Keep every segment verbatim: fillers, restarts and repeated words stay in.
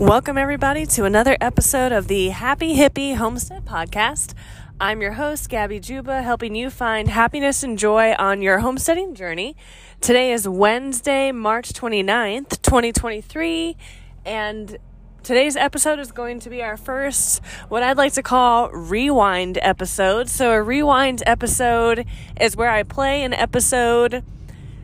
Welcome everybody to another episode of the Happy Hippie Homestead Podcast. I'm your host, Gabby Juba, helping you find happiness and joy on your homesteading journey. Today is Wednesday, March twenty-ninth, twenty twenty-three, and today's episode is going to be our first, what I'd like to call, rewind episode. So a rewind episode is where I play an episode,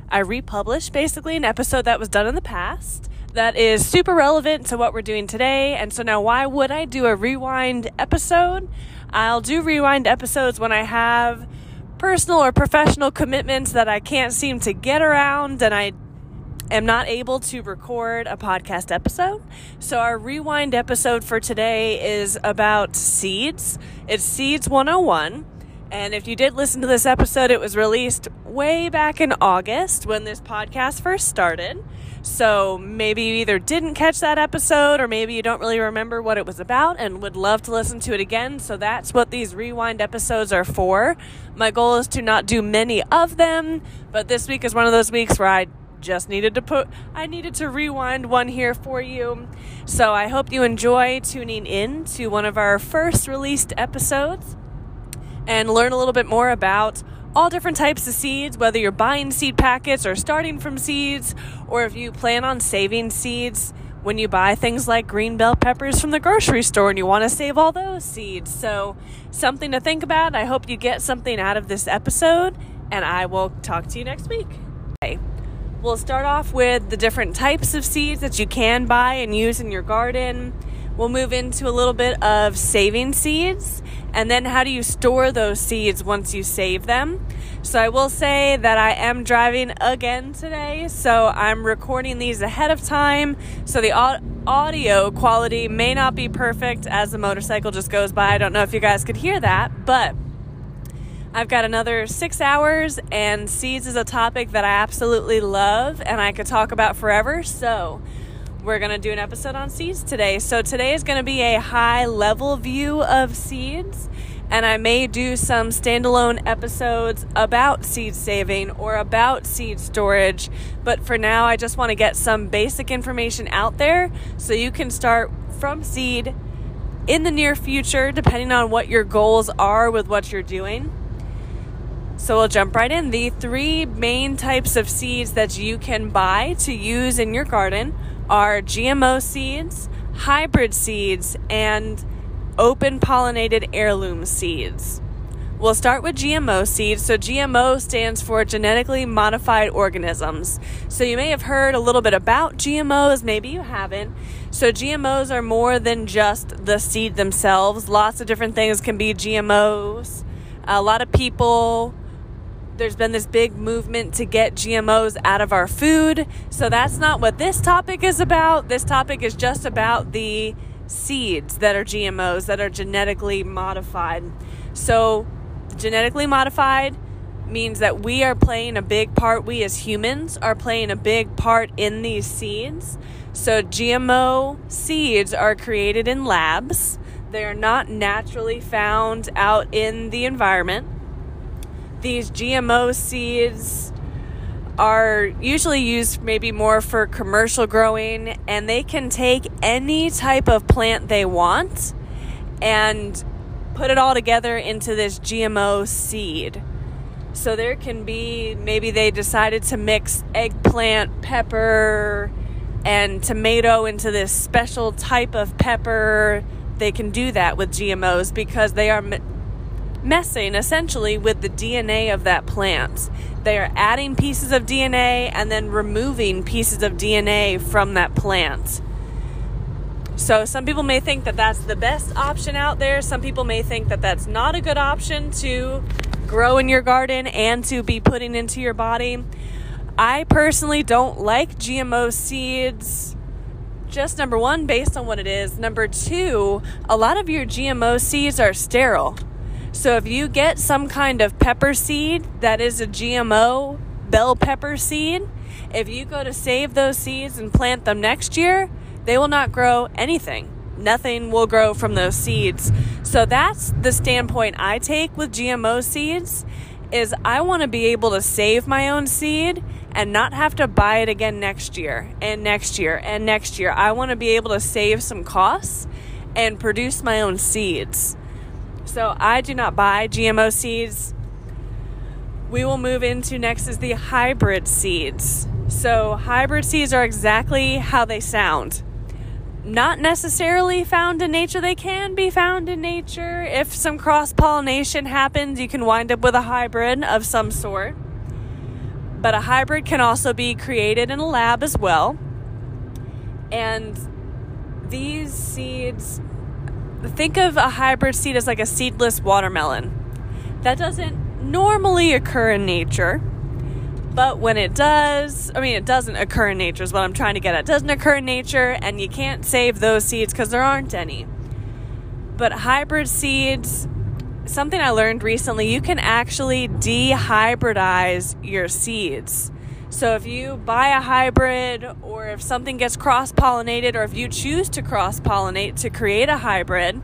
I republish basically an episode that was done in the past, that is super relevant to what we're doing today. And so now, why would I do a rewind episode? I'll do rewind episodes when I have personal or professional commitments that I can't seem to get around and I am not able to record a podcast episode. So our rewind episode for today is about seeds. It's Seeds one oh one. And if you did listen to this episode, it was released way back in August when this podcast first started. So maybe you either didn't catch that episode or maybe you don't really remember what it was about and would love to listen to it again. So that's what these rewind episodes are for. My goal is to not do many of them, but this week is one of those weeks where I just needed to put, I needed to rewind one here for you. So I hope you enjoy tuning in to one of our first released episodes and learn a little bit more about all different types of seeds, whether you're buying seed packets or starting from seeds, or if you plan on saving seeds when you buy things like green bell peppers from the grocery store and you want to save all those seeds. So something to think about. I hope you get something out of this episode, and I will talk to you next week. Okay. We'll start off with the different types of seeds that you can buy and use in your garden. We'll move into a little bit of saving seeds, and then how do you store those seeds once you save them. So I will say that I am driving again today, so I'm recording these ahead of time, so the audio quality may not be perfect as the motorcycle just goes by. I don't know if you guys could hear that, but I've got another six hours, and seeds is a topic that I absolutely love and I could talk about forever, so we're going to do an episode on seeds today. So today is going to be a high level view of seeds, and I may do some standalone episodes about seed saving or about seed storage. But for now, I just want to get some basic information out there so you can start from seed in the near future, depending on what your goals are with what you're doing. So we'll jump right in. The three main types of seeds that you can buy to use in your garden are G M O seeds, hybrid seeds, and open pollinated heirloom seeds. We'll start with G M O seeds. So G M O stands for genetically modified organisms. So you may have heard a little bit about G M Os, maybe you haven't. So G M Os are more than just the seed themselves. Lots of different things can be G M Os. A lot of people, there's been this big movement to get G M Os out of our food. So that's not what this topic is about. This topic is just about the seeds that are G M Os, that are genetically modified. So genetically modified means that we are playing a big part. We as humans are playing a big part in these seeds. So G M O seeds are created in labs. They are not naturally found out in the environment. These G M O seeds are usually used maybe more for commercial growing, and they can take any type of plant they want and put it all together into this G M O seed. So there can be, maybe they decided to mix eggplant, pepper, and tomato into this special type of pepper. They can do that with G M Os because they are messing essentially with the D N A of that plant. They are adding pieces of D N A and then removing pieces of D N A from that plant. So some people may think that that's the best option out there. Some people may think that that's not a good option to grow in your garden and to be putting into your body. I personally don't like G M O seeds. Just number one, based on what it is. Number two, a lot of your G M O seeds are sterile. So if you get some kind of pepper seed that is a G M O bell pepper seed, if you go to save those seeds and plant them next year, they will not grow anything. Nothing will grow from those seeds. So that's the standpoint I take with G M O seeds, is I want to be able to save my own seed and not have to buy it again next year and next year and next year. I want to be able to save some costs and produce my own seeds. So I do not buy G M O seeds. We will move into next is the hybrid seeds. So hybrid seeds are exactly how they sound. Not necessarily found in nature. They can be found in nature. If some cross-pollination happens, you can wind up with a hybrid of some sort. But a hybrid can also be created in a lab as well. And these seeds, think of a hybrid seed as like a seedless watermelon. That doesn't normally occur in nature, but when it does, I mean, it doesn't occur in nature is what I'm trying to get at. It doesn't occur in nature, and you can't save those seeds because there aren't any. But hybrid seeds, something I learned recently, you can actually dehybridize your seeds. So if you buy a hybrid, or if something gets cross-pollinated, or if you choose to cross-pollinate to create a hybrid,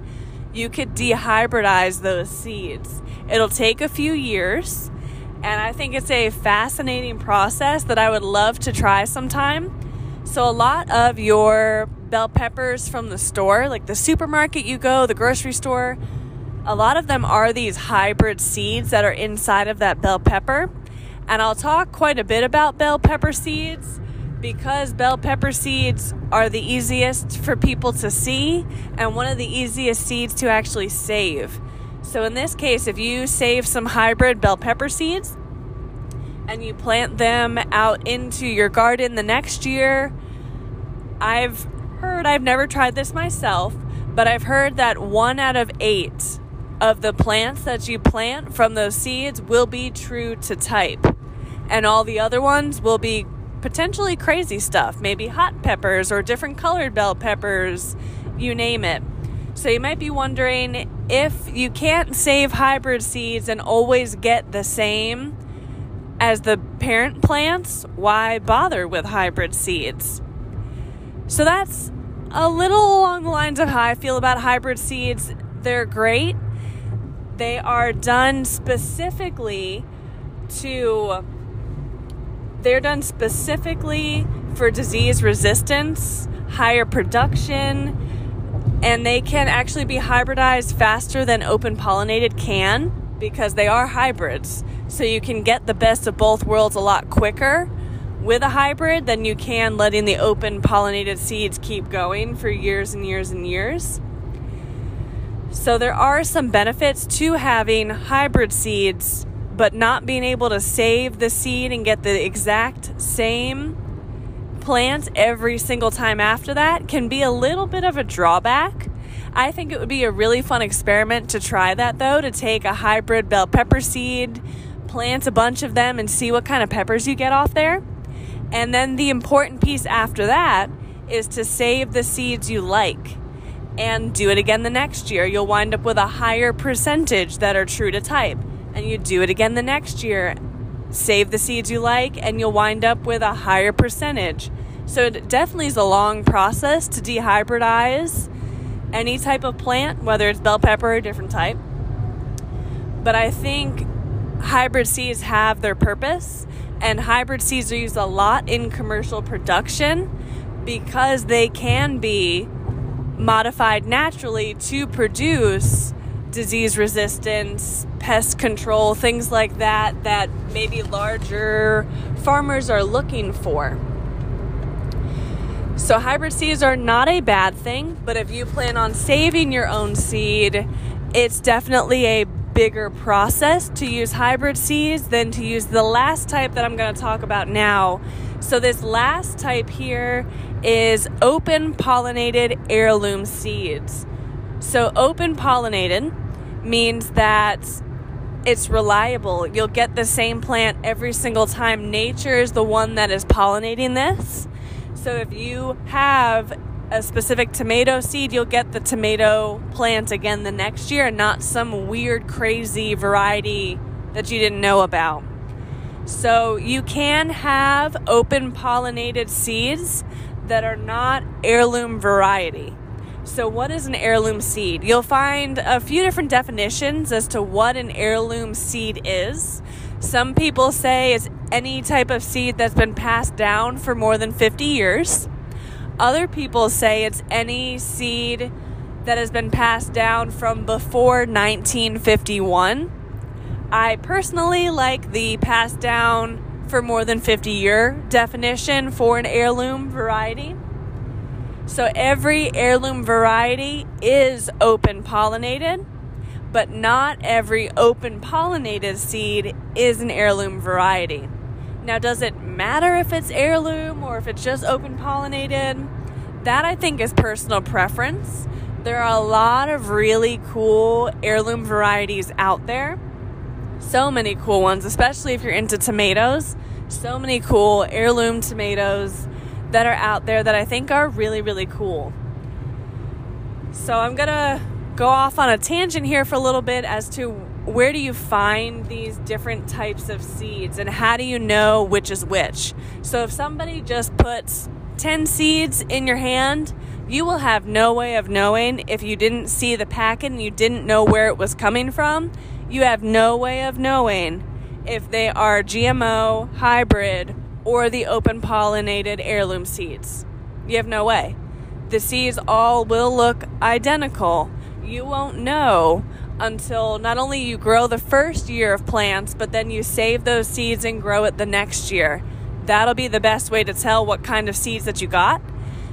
you could dehybridize those seeds. It'll take a few years. And I think it's a fascinating process that I would love to try sometime. So a lot of your bell peppers from the store, like the supermarket you go, the grocery store, a lot of them are these hybrid seeds that are inside of that bell pepper. And I'll talk quite a bit about bell pepper seeds because bell pepper seeds are the easiest for people to see and one of the easiest seeds to actually save. So in this case, if you save some hybrid bell pepper seeds and you plant them out into your garden the next year, I've heard, I've never tried this myself, but I've heard that one out of eight of the plants that you plant from those seeds will be true to type. And all the other ones will be potentially crazy stuff, maybe hot peppers or different colored bell peppers, you name it. So you might be wondering, if you can't save hybrid seeds and always get the same as the parent plants, why bother with hybrid seeds? So that's a little along the lines of how I feel about hybrid seeds. They're great. They are done specifically to, they're done specifically for disease resistance, higher production, and they can actually be hybridized faster than open pollinated can because they are hybrids. So you can get the best of both worlds a lot quicker with a hybrid than you can letting the open pollinated seeds keep going for years and years and years. So there are some benefits to having hybrid seeds, but not being able to save the seed and get the exact same plant every single time after that can be a little bit of a drawback. I think it would be a really fun experiment to try that though, to take a hybrid bell pepper seed, plant a bunch of them and see what kind of peppers you get off there. And then the important piece after that is to save the seeds you like and do it again the next year. You'll wind up with a higher percentage that are true to type, and you do it again the next year. Save the seeds you like and you'll wind up with a higher percentage. So it definitely is a long process to dehybridize any type of plant, whether it's bell pepper or a different type. But I think hybrid seeds have their purpose, and hybrid seeds are used a lot in commercial production because they can be modified naturally to produce disease resistance, pest control, things like that, that maybe larger farmers are looking for. So hybrid seeds are not a bad thing, but if you plan on saving your own seed, it's definitely a bigger process to use hybrid seeds than to use the last type that I'm going to talk about now. So this last type here is open pollinated heirloom seeds. So open pollinated means that it's reliable. You'll get the same plant every single time. Nature is the one that is pollinating this. So if you have a specific tomato seed, you'll get the tomato plant again the next year, not some weird, crazy variety that you didn't know about. So you can have open pollinated seeds that are not heirloom variety. So what is an heirloom seed? You'll find a few different definitions as to what an heirloom seed is. Some people say it's any type of seed that's been passed down for more than fifty years. Other people say it's any seed that has been passed down from before nineteen fifty-one. I personally like the passed down for more than fifty year definition for an heirloom variety. So every heirloom variety is open pollinated, but not every open pollinated seed is an heirloom variety. Now, does it matter if it's heirloom or if it's just open pollinated? That I think is personal preference. There are a lot of really cool heirloom varieties out there. So many cool ones, especially if you're into tomatoes. So many cool heirloom tomatoes that are out there that I think are really, really cool. So I'm gonna go off on a tangent here for a little bit as to where do you find these different types of seeds and how do you know which is which. So if somebody just puts ten seeds in your hand, you will have no way of knowing. If you didn't see the packet and you didn't know where it was coming from, you have no way of knowing if they are G M O, hybrid, or the open pollinated heirloom seeds. You have no way. The seeds all will look identical. You won't know until not only you grow the first year of plants, but then you save those seeds and grow it the next year. That'll be the best way to tell what kind of seeds that you got.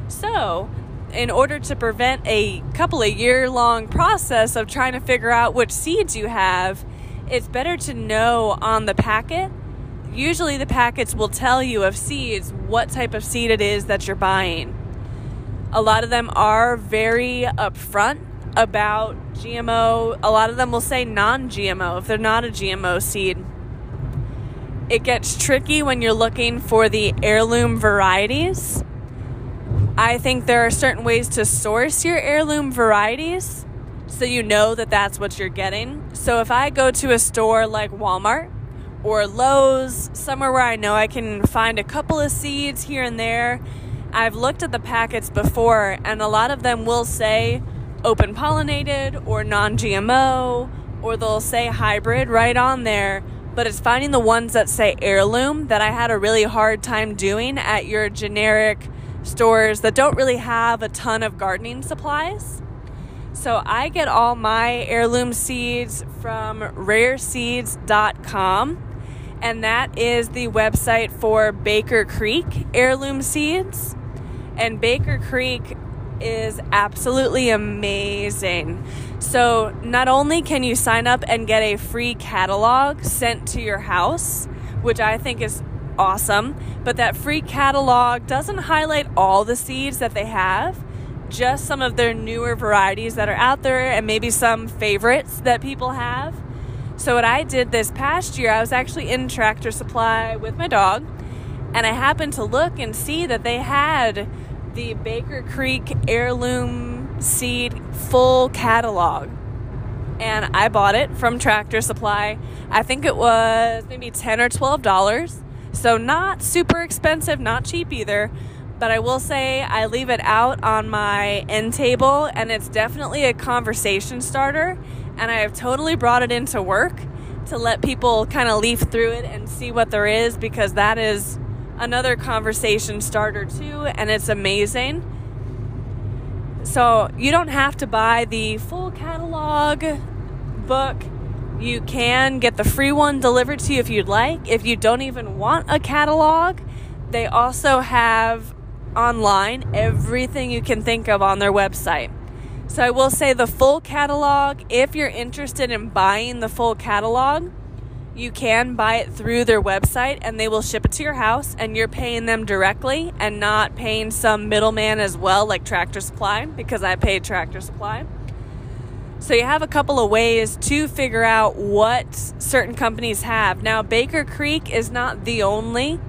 So, in order to prevent a couple of year-long process of trying to figure out which seeds you have, it's better to know on the packet. Usually the packets will tell you of seeds what type of seed it is that you're buying. A lot of them are very upfront about G M O. A lot of them will say non-G M O if they're not a G M O seed. It gets tricky when you're looking for the heirloom varieties. I think there are certain ways to source your heirloom varieties so you know that that's what you're getting. So if I go to a store like Walmart or Lowe's, somewhere where I know I can find a couple of seeds here and there, I've looked at the packets before and a lot of them will say open pollinated or non-G M O, or they'll say hybrid right on there, but it's finding the ones that say heirloom that I had a really hard time doing at your generic stores that don't really have a ton of gardening supplies. So I get all my heirloom seeds from rare seeds dot com, and that is the website for Baker Creek Heirloom Seeds. And Baker Creek is absolutely amazing. So not only can you sign up and get a free catalog sent to your house, which I think is awesome, but that free catalog doesn't highlight all the seeds that they have, just some of their newer varieties that are out there and maybe some favorites that people have. So what I did this past year, I was actually in Tractor Supply with my dog, and I happened to look and see that they had the Baker Creek Heirloom Seed full catalog. And I bought it from Tractor Supply. I think it was maybe ten dollars or twelve dollars. So not super expensive, not cheap either, but I will say I leave it out on my end table and it's definitely a conversation starter, and I have totally brought it into work to let people kind of leaf through it and see what there is, because that is another conversation starter too, and it's amazing. So you don't have to buy the full catalog book. You can get the free one delivered to you if you'd like. If you don't even want a catalog, they also have online everything you can think of on their website. So I will say the full catalog, if you're interested in buying the full catalog, you can buy it through their website and they will ship it to your house, and you're paying them directly and not paying some middleman as well like Tractor Supply, because I paid Tractor Supply. So you have a couple of ways to figure out what certain companies have. Now, Baker Creek is not the only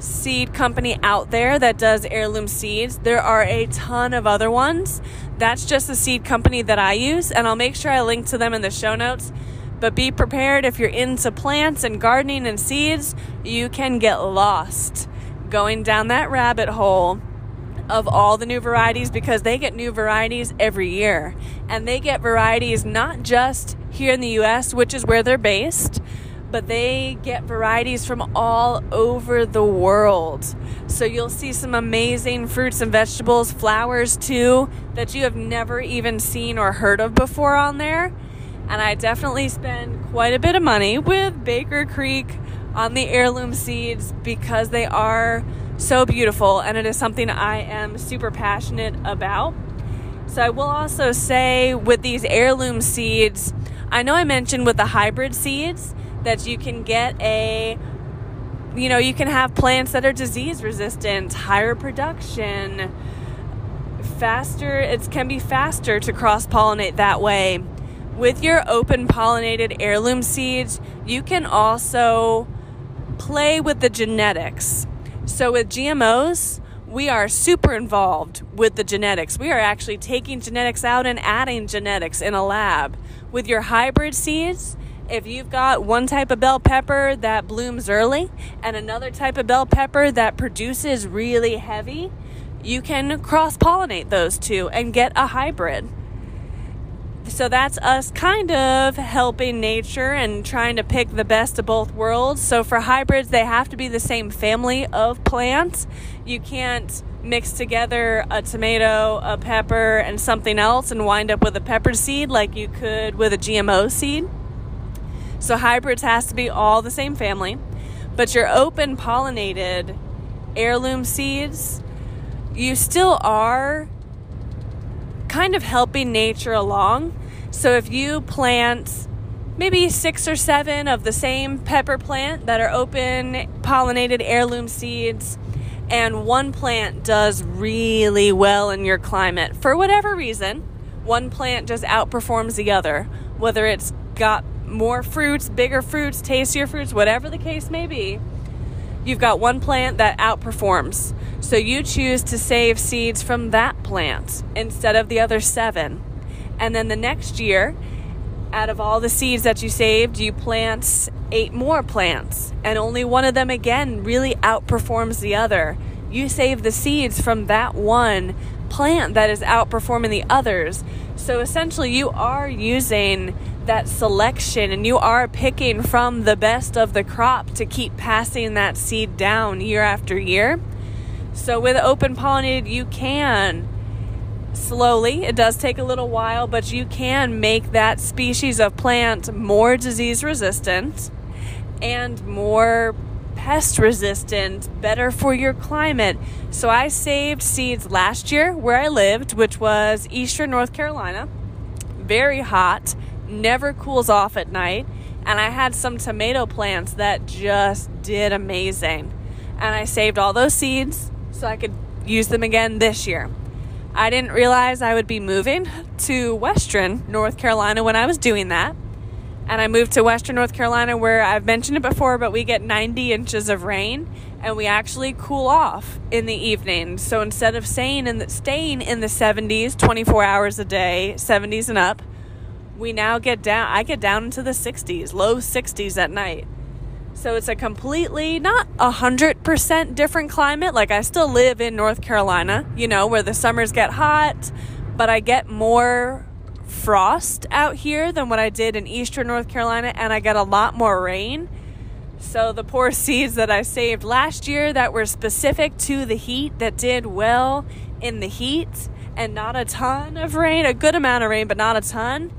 seed company out there that does heirloom seeds. There are a ton of other ones. That's just the seed company that I use, and I'll make sure I link to them in the show notes. But be prepared, if you're into plants and gardening and seeds, you can get lost going down that rabbit hole of all the new varieties, because they get new varieties every year, and they get varieties not just here in the U S, which is where they're based, but they get varieties from all over the world. So you'll see some amazing fruits and vegetables, flowers too, that you have never even seen or heard of before on there. And I definitely spend quite a bit of money with Baker Creek on the heirloom seeds because they are so beautiful, and it is something I am super passionate about. So I will also say with these heirloom seeds, I know I mentioned with the hybrid seeds that you can get a, you know, you can have plants that are disease resistant, higher production, faster, it can be faster to cross-pollinate that way. With your open pollinated heirloom seeds, you can also play with the genetics. So with G M Os, we are super involved with the genetics. We are actually taking genetics out and adding genetics in a lab. With your hybrid seeds, if you've got one type of bell pepper that blooms early and another type of bell pepper that produces really heavy, you can cross-pollinate those two and get a hybrid. So that's us kind of helping nature and trying to pick the best of both worlds. So for hybrids, they have to be the same family of plants. You can't mix together a tomato, a pepper, and something else and wind up with a pepper seed like you could with a G M O seed. So hybrids has to be all the same family. But your open pollinated heirloom seeds, you still are kind of helping nature along. So if you plant maybe six or seven of the same pepper plant that are open pollinated heirloom seeds, and one plant does really well in your climate for whatever reason, one plant just outperforms the other, whether it's got more fruits, bigger fruits, tastier fruits, whatever the case may be, you've got one plant that outperforms. So you choose to save seeds from that plant instead of the other seven. And then the next year, out of all the seeds that you saved, you plant eight more plants, and only one of them again really outperforms the other. You save the seeds from that one plant that is outperforming the others. So essentially you are using that selection and you are picking from the best of the crop to keep passing that seed down year after year. So with open pollinated, you can slowly, it does take a little while, but you can make that species of plant more disease resistant and more pest resistant, better for your climate. So I saved seeds last year where I lived, which was eastern North Carolina, very hot, never cools off at night. And I had some tomato plants that just did amazing. And I saved all those seeds so I could use them again this year. I didn't realize I would be moving to Western North Carolina when I was doing that. And I moved to Western North Carolina where I've mentioned it before, but we get ninety inches of rain and we actually cool off in the evening. So instead of staying in the, staying in the seventies, twenty-four hours a day, seventies and up, we now get down, I get down into the sixties, low sixties at night. So it's a completely, not one hundred percent different climate. Like I still live in North Carolina, you know, where the summers get hot, but I get more frost out here than what I did in eastern North Carolina, and I get a lot more rain. So the poor seeds that I saved last year that were specific to the heat, that did well in the heat and not a ton of rain, a good amount of rain, but not a ton,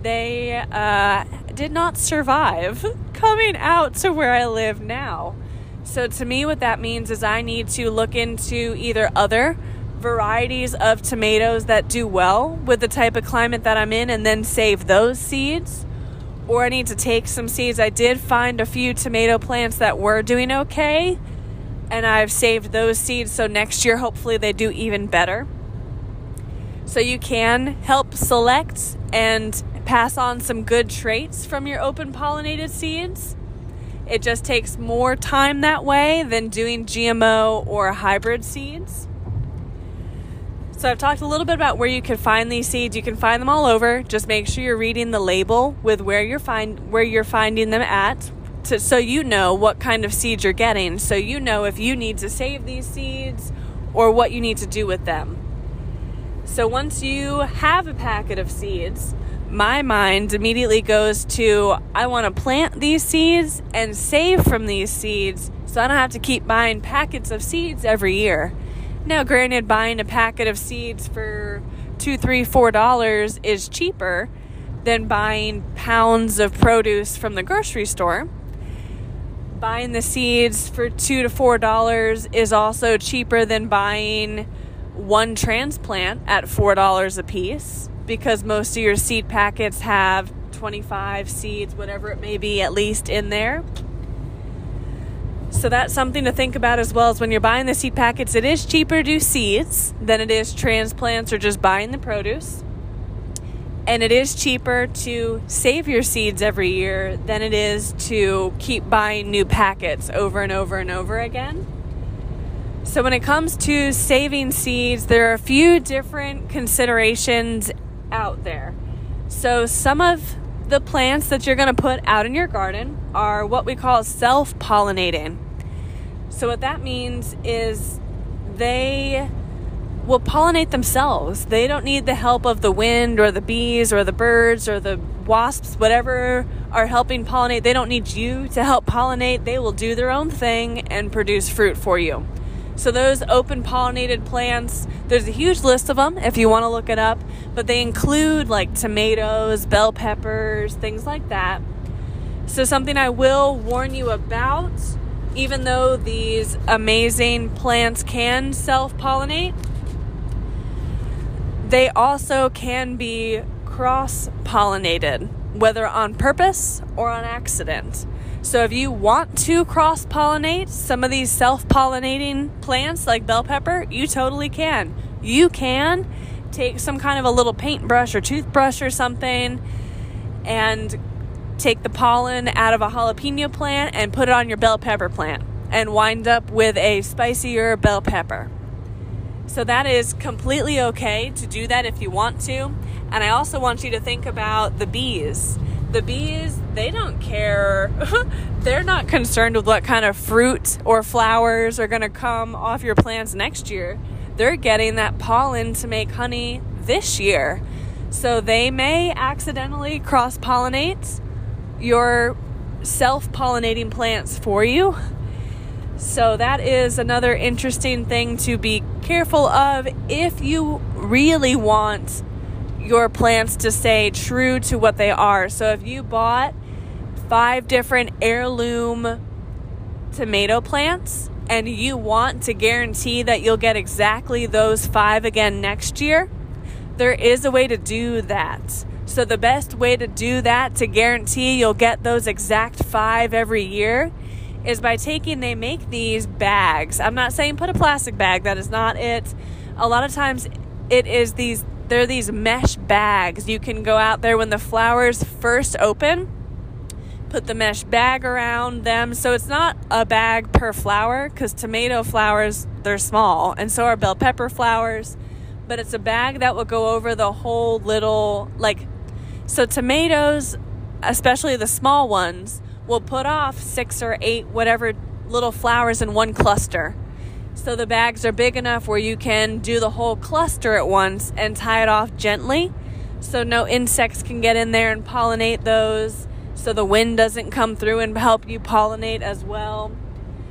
they uh, did not survive coming out to where I live now. So to me, what that means is I need to look into either other varieties of tomatoes that do well with the type of climate that I'm in and then save those seeds, or I need to take some seeds. I did find a few tomato plants that were doing okay, and I've saved those seeds, so next year hopefully they do even better. So you can help select and pass on some good traits from your open pollinated seeds. It just takes more time that way than doing G M O or hybrid seeds. So I've talked a little bit about where you can find these seeds. You can find them all over. Just make sure you're reading the label with where you're find where you're finding them at to, so you know what kind of seeds you're getting. So you know if you need to save these seeds or what you need to do with them. So once you have a packet of seeds, my mind immediately goes to, I want to plant these seeds and save from these seeds so I don't have to keep buying packets of seeds every year. Now, granted, buying a packet of seeds for two, three, four dollars is cheaper than buying pounds of produce from the grocery store. Buying the seeds for two to four dollars is also cheaper than buying one transplant at four dollars a piece, because most of your seed packets have twenty-five seeds, whatever it may be, at least in there. So that's something to think about as well, as when you're buying the seed packets, it is cheaper to do seeds than it is transplants or just buying the produce. And it is cheaper to save your seeds every year than it is to keep buying new packets over and over and over again. So when it comes to saving seeds, there are a few different considerations out there. So some of the plants that you're going to put out in your garden are what we call self-pollinating. So what that means is they will pollinate themselves. They don't need the help of the wind or the bees or the birds or the wasps, whatever are helping pollinate. They don't need you to help pollinate. They will do their own thing and produce fruit for you. So those open pollinated plants, there's a huge list of them if you want to look it up, but they include like tomatoes, bell peppers, things like that. So something I will warn you about, even though these amazing plants can self-pollinate, they also can be cross-pollinated, whether on purpose or on accident. So if you want to cross-pollinate some of these self-pollinating plants like bell pepper, you totally can. You can take some kind of a little paintbrush or toothbrush or something and take the pollen out of a jalapeno plant and put it on your bell pepper plant and wind up with a spicier bell pepper. So that is completely okay to do that if you want to. And I also want you to think about the bees. The bees, they don't care. They're not concerned with what kind of fruit or flowers are going to come off your plants next year. They're getting that pollen to make honey this year. So they may accidentally cross-pollinate your self-pollinating plants for you. So that is another interesting thing to be careful of if you really want your plants to stay true to what they are. So if you bought five different heirloom tomato plants and you want to guarantee that you'll get exactly those five again next year, there is a way to do that. So the best way to do that, to guarantee you'll get those exact five every year, is by taking, they make these bags. I'm not saying put a plastic bag, that is not it. A lot of times it is these There are these mesh bags. You can go out there when the flowers first open, put the mesh bag around them. So it's not a bag per flower, because tomato flowers, they're small, and so are bell pepper flowers. But it's a bag that will go over the whole little, like, so tomatoes, especially the small ones, will put off six or eight, whatever, little flowers in one cluster. So the bags are big enough where you can do the whole cluster at once and tie it off gently, so no insects can get in there and pollinate those, so the wind doesn't come through and help you pollinate as well.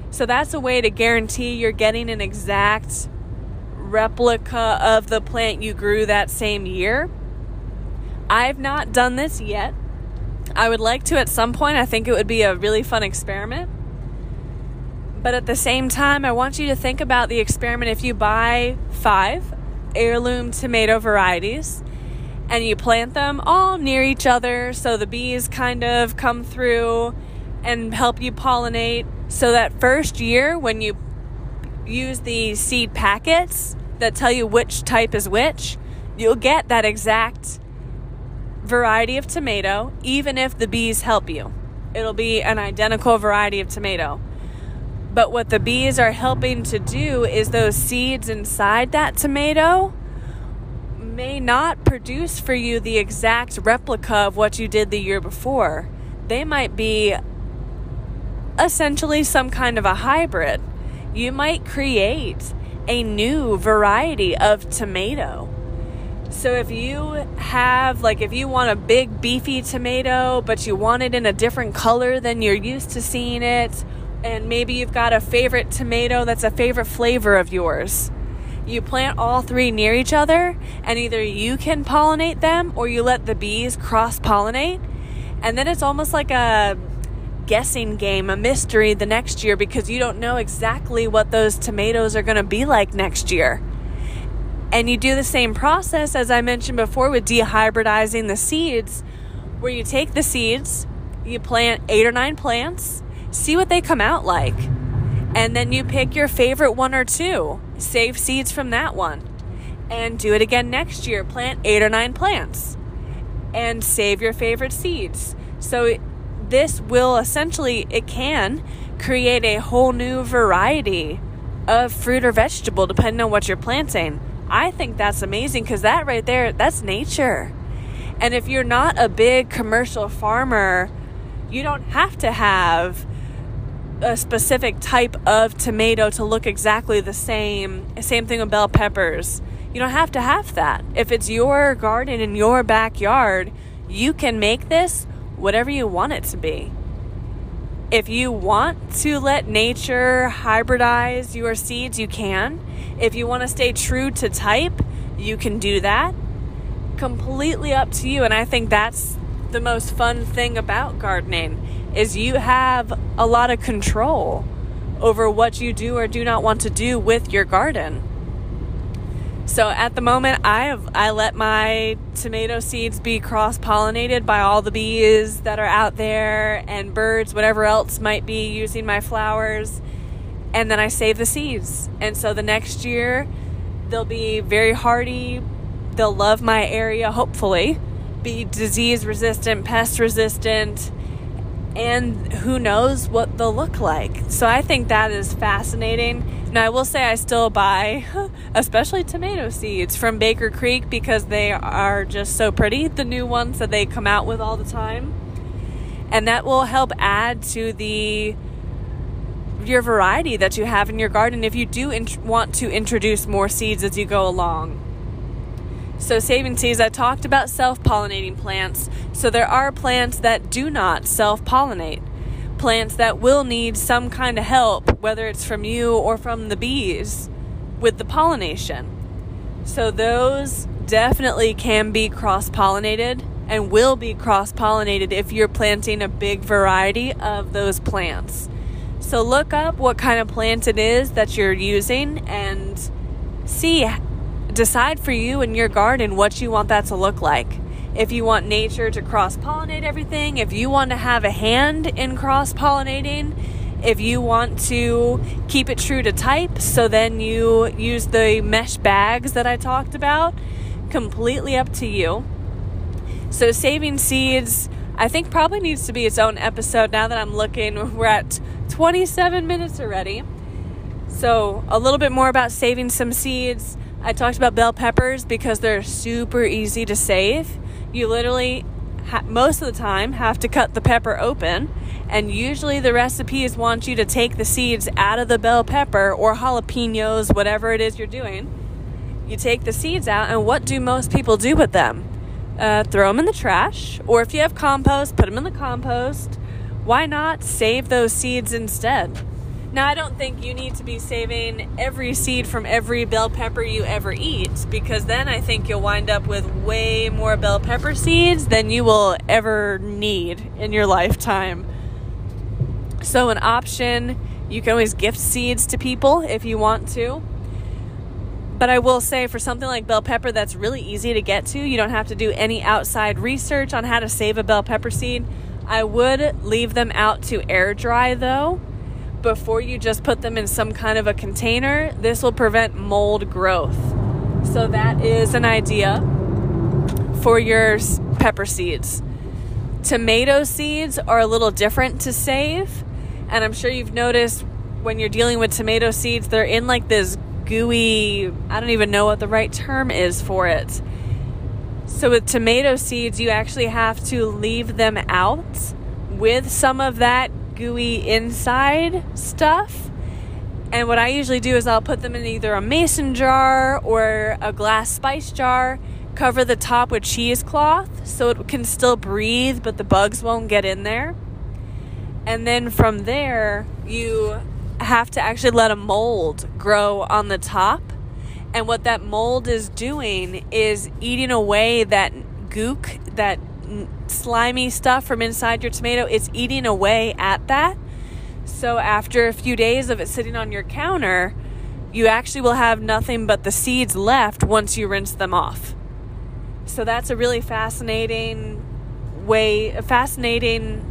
So that's a way to guarantee you're getting an exact replica of the plant you grew that same year. I've not done this yet. I would like to at some point. I think it would be a really fun experiment. But at the same time, I want you to think about the experiment. If you buy five heirloom tomato varieties and you plant them all near each other so the bees kind of come through and help you pollinate, so that first year when you use the seed packets that tell you which type is which, you'll get that exact variety of tomato, even if the bees help you. It'll be an identical variety of tomato. But what the bees are helping to do is those seeds inside that tomato may not produce for you the exact replica of what you did the year before. They might be essentially some kind of a hybrid. You might create a new variety of tomato. So if you have, like, if you want a big beefy tomato, but you want it in a different color than you're used to seeing it, and maybe you've got a favorite tomato that's a favorite flavor of yours, you plant all three near each other, and either you can pollinate them or you let the bees cross-pollinate. And then it's almost like a guessing game, a mystery the next year, because you don't know exactly what those tomatoes are going to be like next year. And you do the same process, as I mentioned before, with dehybridizing the seeds, where you take the seeds, you plant eight or nine plants, see what they come out like, and then you pick your favorite one or two, save seeds from that one, and do it again next year. Plant eight or nine plants and save your favorite seeds. So it, this will essentially, it can create a whole new variety of fruit or vegetable depending on what you're planting. I think that's amazing, because that right there, that's nature. And if you're not a big commercial farmer, you don't have to have a specific type of tomato to look exactly the same. Same thing with bell peppers. You don't have to have that. If it's your garden in your backyard, you can make this whatever you want it to be. If you want to let nature hybridize your seeds, you can. If you want to stay true to type, you can do that. Completely up to you. And I think that's the most fun thing about gardening, is you have a lot of control over what you do or do not want to do with your garden. So at the moment, I have, I let my tomato seeds be cross-pollinated by all the bees that are out there and birds, whatever else might be using my flowers. And then I save the seeds. And so the next year, they'll be very hardy. They'll love my area, hopefully, be disease-resistant, pest-resistant, and who knows what they'll look like. So I think that is fascinating. Now, I will say I still buy, especially tomato seeds from Baker Creek, because they are just so pretty, the new ones that they come out with all the time. And that will help add to the your variety that you have in your garden if you do int- want to introduce more seeds as you go along. So saving seeds, I talked about self-pollinating plants. So there are plants that do not self-pollinate, plants that will need some kind of help, whether it's from you or from the bees, with the pollination. So those definitely can be cross-pollinated and will be cross-pollinated if you're planting a big variety of those plants. So look up what kind of plant it is that you're using and see decide for you and your garden what you want that to look like. If you want nature to cross-pollinate everything, if you want to have a hand in cross-pollinating, if you want to keep it true to type, so then you use the mesh bags that I talked about, completely up to you. So saving seeds, I think, probably needs to be its own episode now that I'm looking. We're at twenty-seven minutes already. So a little bit more about saving some seeds. I talked about bell peppers because they're super easy to save. You literally, ha- most of the time, have to cut the pepper open. And usually the recipes want you to take the seeds out of the bell pepper or jalapenos, whatever it is you're doing. You take the seeds out, and what do most people do with them? Uh, throw them in the trash. Or if you have compost, put them in the compost. Why not save those seeds instead? Now, I don't think you need to be saving every seed from every bell pepper you ever eat, because then I think you'll wind up with way more bell pepper seeds than you will ever need in your lifetime. So an option, you can always gift seeds to people if you want to. But I will say, for something like bell pepper, that's really easy to get to. You don't have to do any outside research on how to save a bell pepper seed. I would leave them out to air dry, though, before you just put them in some kind of a container. This will prevent mold growth. So that is an idea for your pepper seeds. Tomato seeds are a little different to save. And I'm sure you've noticed when you're dealing with tomato seeds, they're in like this gooey, I don't even know what the right term is for it. So with tomato seeds, you actually have to leave them out with some of that gooey inside stuff. And what I usually do is I'll put them in either a mason jar or a glass spice jar, Cover the top with cheesecloth so it can still breathe, but the bugs won't get in there. And then from there, you have to actually let a mold grow on the top. And what that mold is doing is eating away that gook, that slimy stuff from inside your tomato. It's eating away at that. So after a few days of it sitting on your counter, you actually will have nothing but the seeds left once you rinse them off. So that's a really fascinating way, a fascinating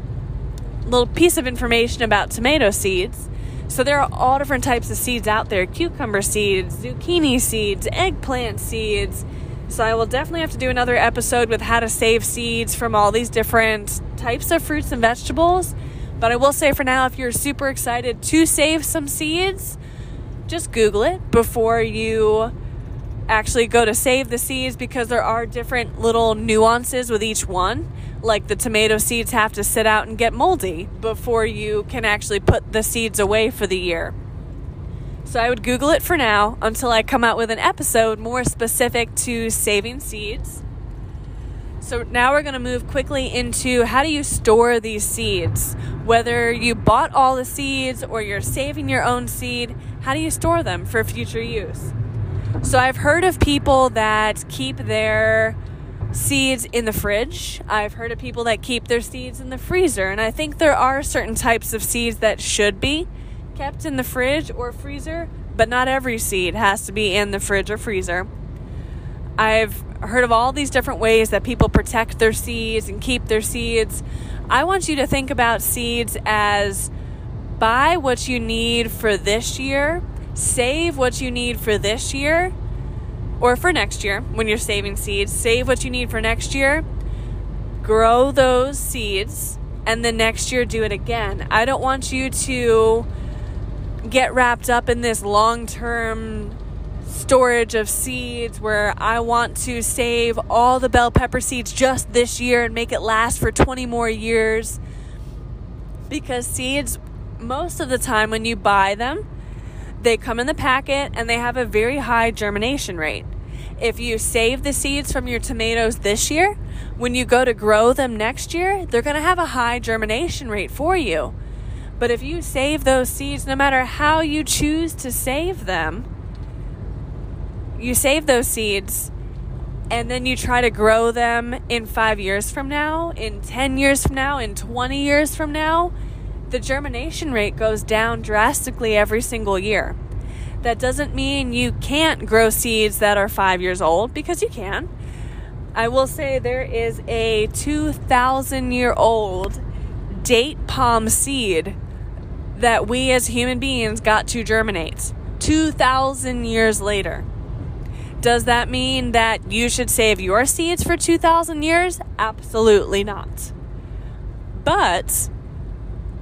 little piece of information about tomato seeds. So there are all different types of seeds out there: cucumber seeds, zucchini seeds, eggplant seeds. So I will definitely have to do another episode with how to save seeds from all these different types of fruits and vegetables. But I will say for now, if you're super excited to save some seeds, just Google it before you actually go to save the seeds, because there are different little nuances with each one. Like the tomato seeds have to sit out and get moldy before you can actually put the seeds away for the year. So I would Google it for now until I come out with an episode more specific to saving seeds. So now we're going to move quickly into how do you store these seeds? Whether you bought all the seeds or you're saving your own seed, how do you store them for future use? So I've heard of people that keep their seeds in the fridge. I've heard of people that keep their seeds in the freezer. And I think there are certain types of seeds that should be kept in the fridge or freezer, but not every seed has to be in the fridge or freezer. I've heard of all these different ways that people protect their seeds and keep their seeds. I want you to think about seeds as buy what you need for this year, save what you need for this year, or for next year when you're saving seeds. Save what you need for next year, grow those seeds, and then next year do it again. I don't want you to get wrapped up in this long-term storage of seeds where I want to save all the bell pepper seeds just this year and make it last for twenty more years. Because seeds, most of the time when you buy them, they come in the packet and they have a very high germination rate. If you save the seeds from your tomatoes this year, when you go to grow them next year, they're going to have a high germination rate for you. But if you save those seeds, no matter how you choose to save them, you save those seeds and then you try to grow them in five years from now, in ten years from now, in twenty years from now, the germination rate goes down drastically every single year. That doesn't mean you can't grow seeds that are five years old, because you can. I will say there is a two thousand year old date palm seed that we as human beings got to germinate two thousand years later. Does that mean that you should save your seeds for two thousand years? Absolutely not. But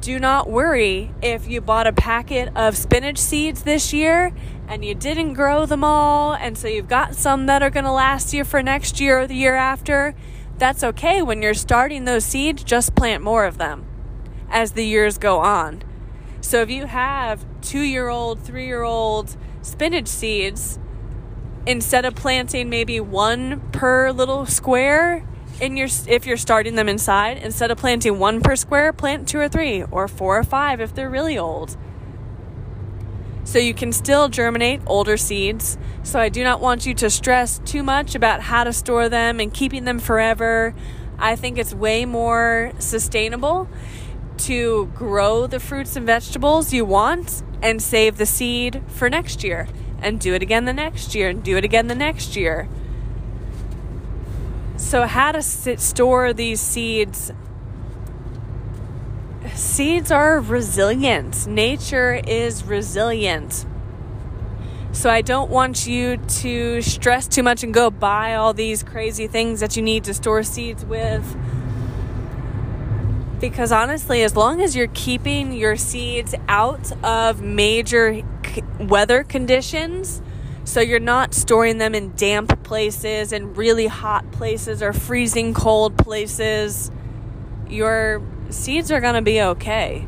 do not worry if you bought a packet of spinach seeds this year and you didn't grow them all, and so you've got some that are going to last you for next year or the year after. That's okay. When you're starting those seeds, just plant more of them as the years go on. So if you have two-year-old, three-year-old spinach seeds, instead of planting maybe one per little square, in your, if you're starting them inside, instead of planting one per square, plant two or three or four or five if they're really old. So you can still germinate older seeds. So I do not want you to stress too much about how to store them and keeping them forever. I think it's way more sustainable to grow the fruits and vegetables you want and save the seed for next year and do it again the next year and do it again the next year. So how to store these seeds? Seeds are resilient. Nature is resilient. So I don't want you to stress too much and go buy all these crazy things that you need to store seeds with. Because honestly, as long as you're keeping your seeds out of major weather conditions, so you're not storing them in damp places and really hot places or freezing cold places, your seeds are going to be okay.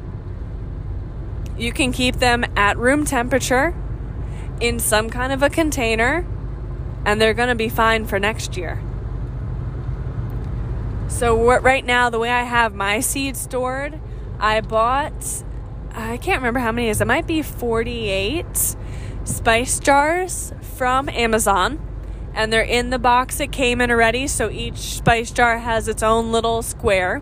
You can keep them at room temperature in some kind of a container and they're going to be fine for next year. So right now, the way I have my seeds stored, I bought, I can't remember how many it is, it might be forty-eight spice jars from Amazon. And they're in the box it came in already, so each spice jar has its own little square.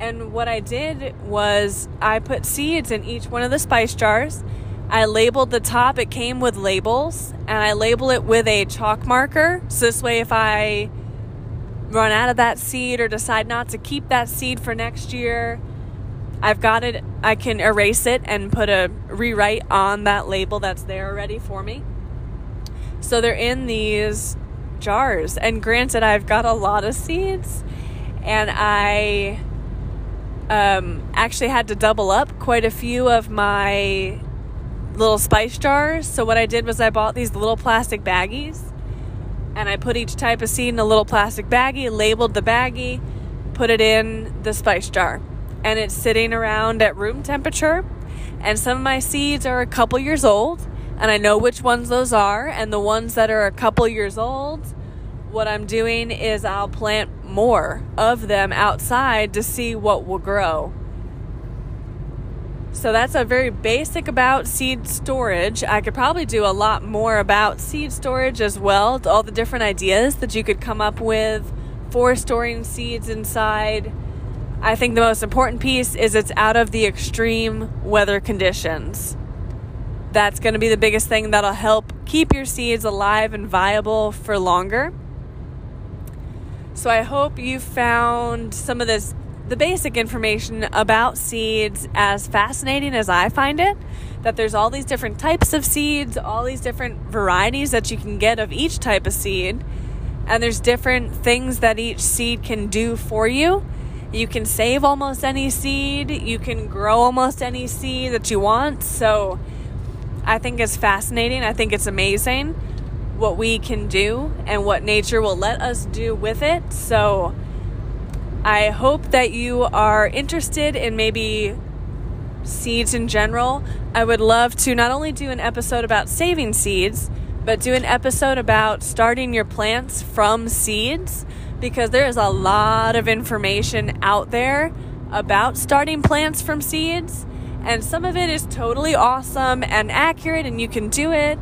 And what I did was I put seeds in each one of the spice jars. I labeled the top, it came with labels, and I label it with a chalk marker. So this way, if I run out of that seed or decide not to keep that seed for next year, I've got it, I can erase it and put a rewrite on that label that's there already for me. So they're in these jars, and granted, I've got a lot of seeds, and I um, actually had to double up quite a few of my little spice jars. So what I did was I bought these little plastic baggies, and I put each type of seed in a little plastic baggie, labeled the baggie, put it in the spice jar. And it's sitting around at room temperature. And some of my seeds are a couple years old, and I know which ones those are. And the ones that are a couple years old, what I'm doing is I'll plant more of them outside to see what will grow. So that's a very basic about seed storage. I could probably do a lot more about seed storage as well, all the different ideas that you could come up with for storing seeds inside. I think the most important piece is it's out of the extreme weather conditions. That's going to be the biggest thing that'll help keep your seeds alive and viable for longer. So I hope you found some of this, the basic information about seeds, as fascinating as I find it, that there's all these different types of seeds, all these different varieties that you can get of each type of seed, and there's different things that each seed can do for you. You can save almost any seed. You can grow almost any seed that you want. So I think it's fascinating. I think it's amazing what we can do and what nature will let us do with it. So I hope that you are interested in maybe seeds in general. I would love to not only do an episode about saving seeds, but do an episode about starting your plants from seeds, because there is a lot of information out there about starting plants from seeds, and some of it is totally awesome and accurate and you can do it,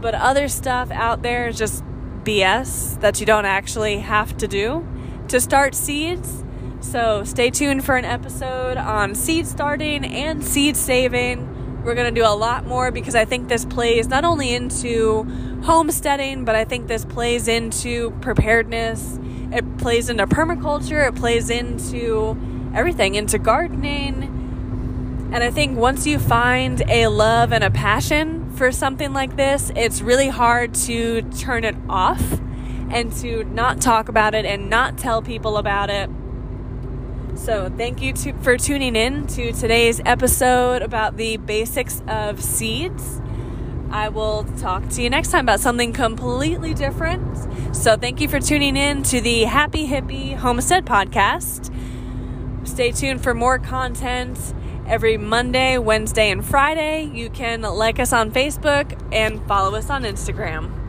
but other stuff out there is just B S that you don't actually have to do to start seeds. So stay tuned for an episode on seed starting and seed saving. We're going to do a lot more, because I think this plays not only into homesteading, but I think this plays into preparedness. It plays into permaculture. It plays into everything, into gardening. And I think once you find a love and a passion for something like this, it's really hard to turn it off and to not talk about it and not tell people about it. So thank you to, for tuning in to today's episode about the basics of seeds. I will talk to you next time about something completely different. So thank you for tuning in to the Happy Hippie Homestead Podcast. Stay tuned for more content every Monday, Wednesday, and Friday. You can like us on Facebook and follow us on Instagram.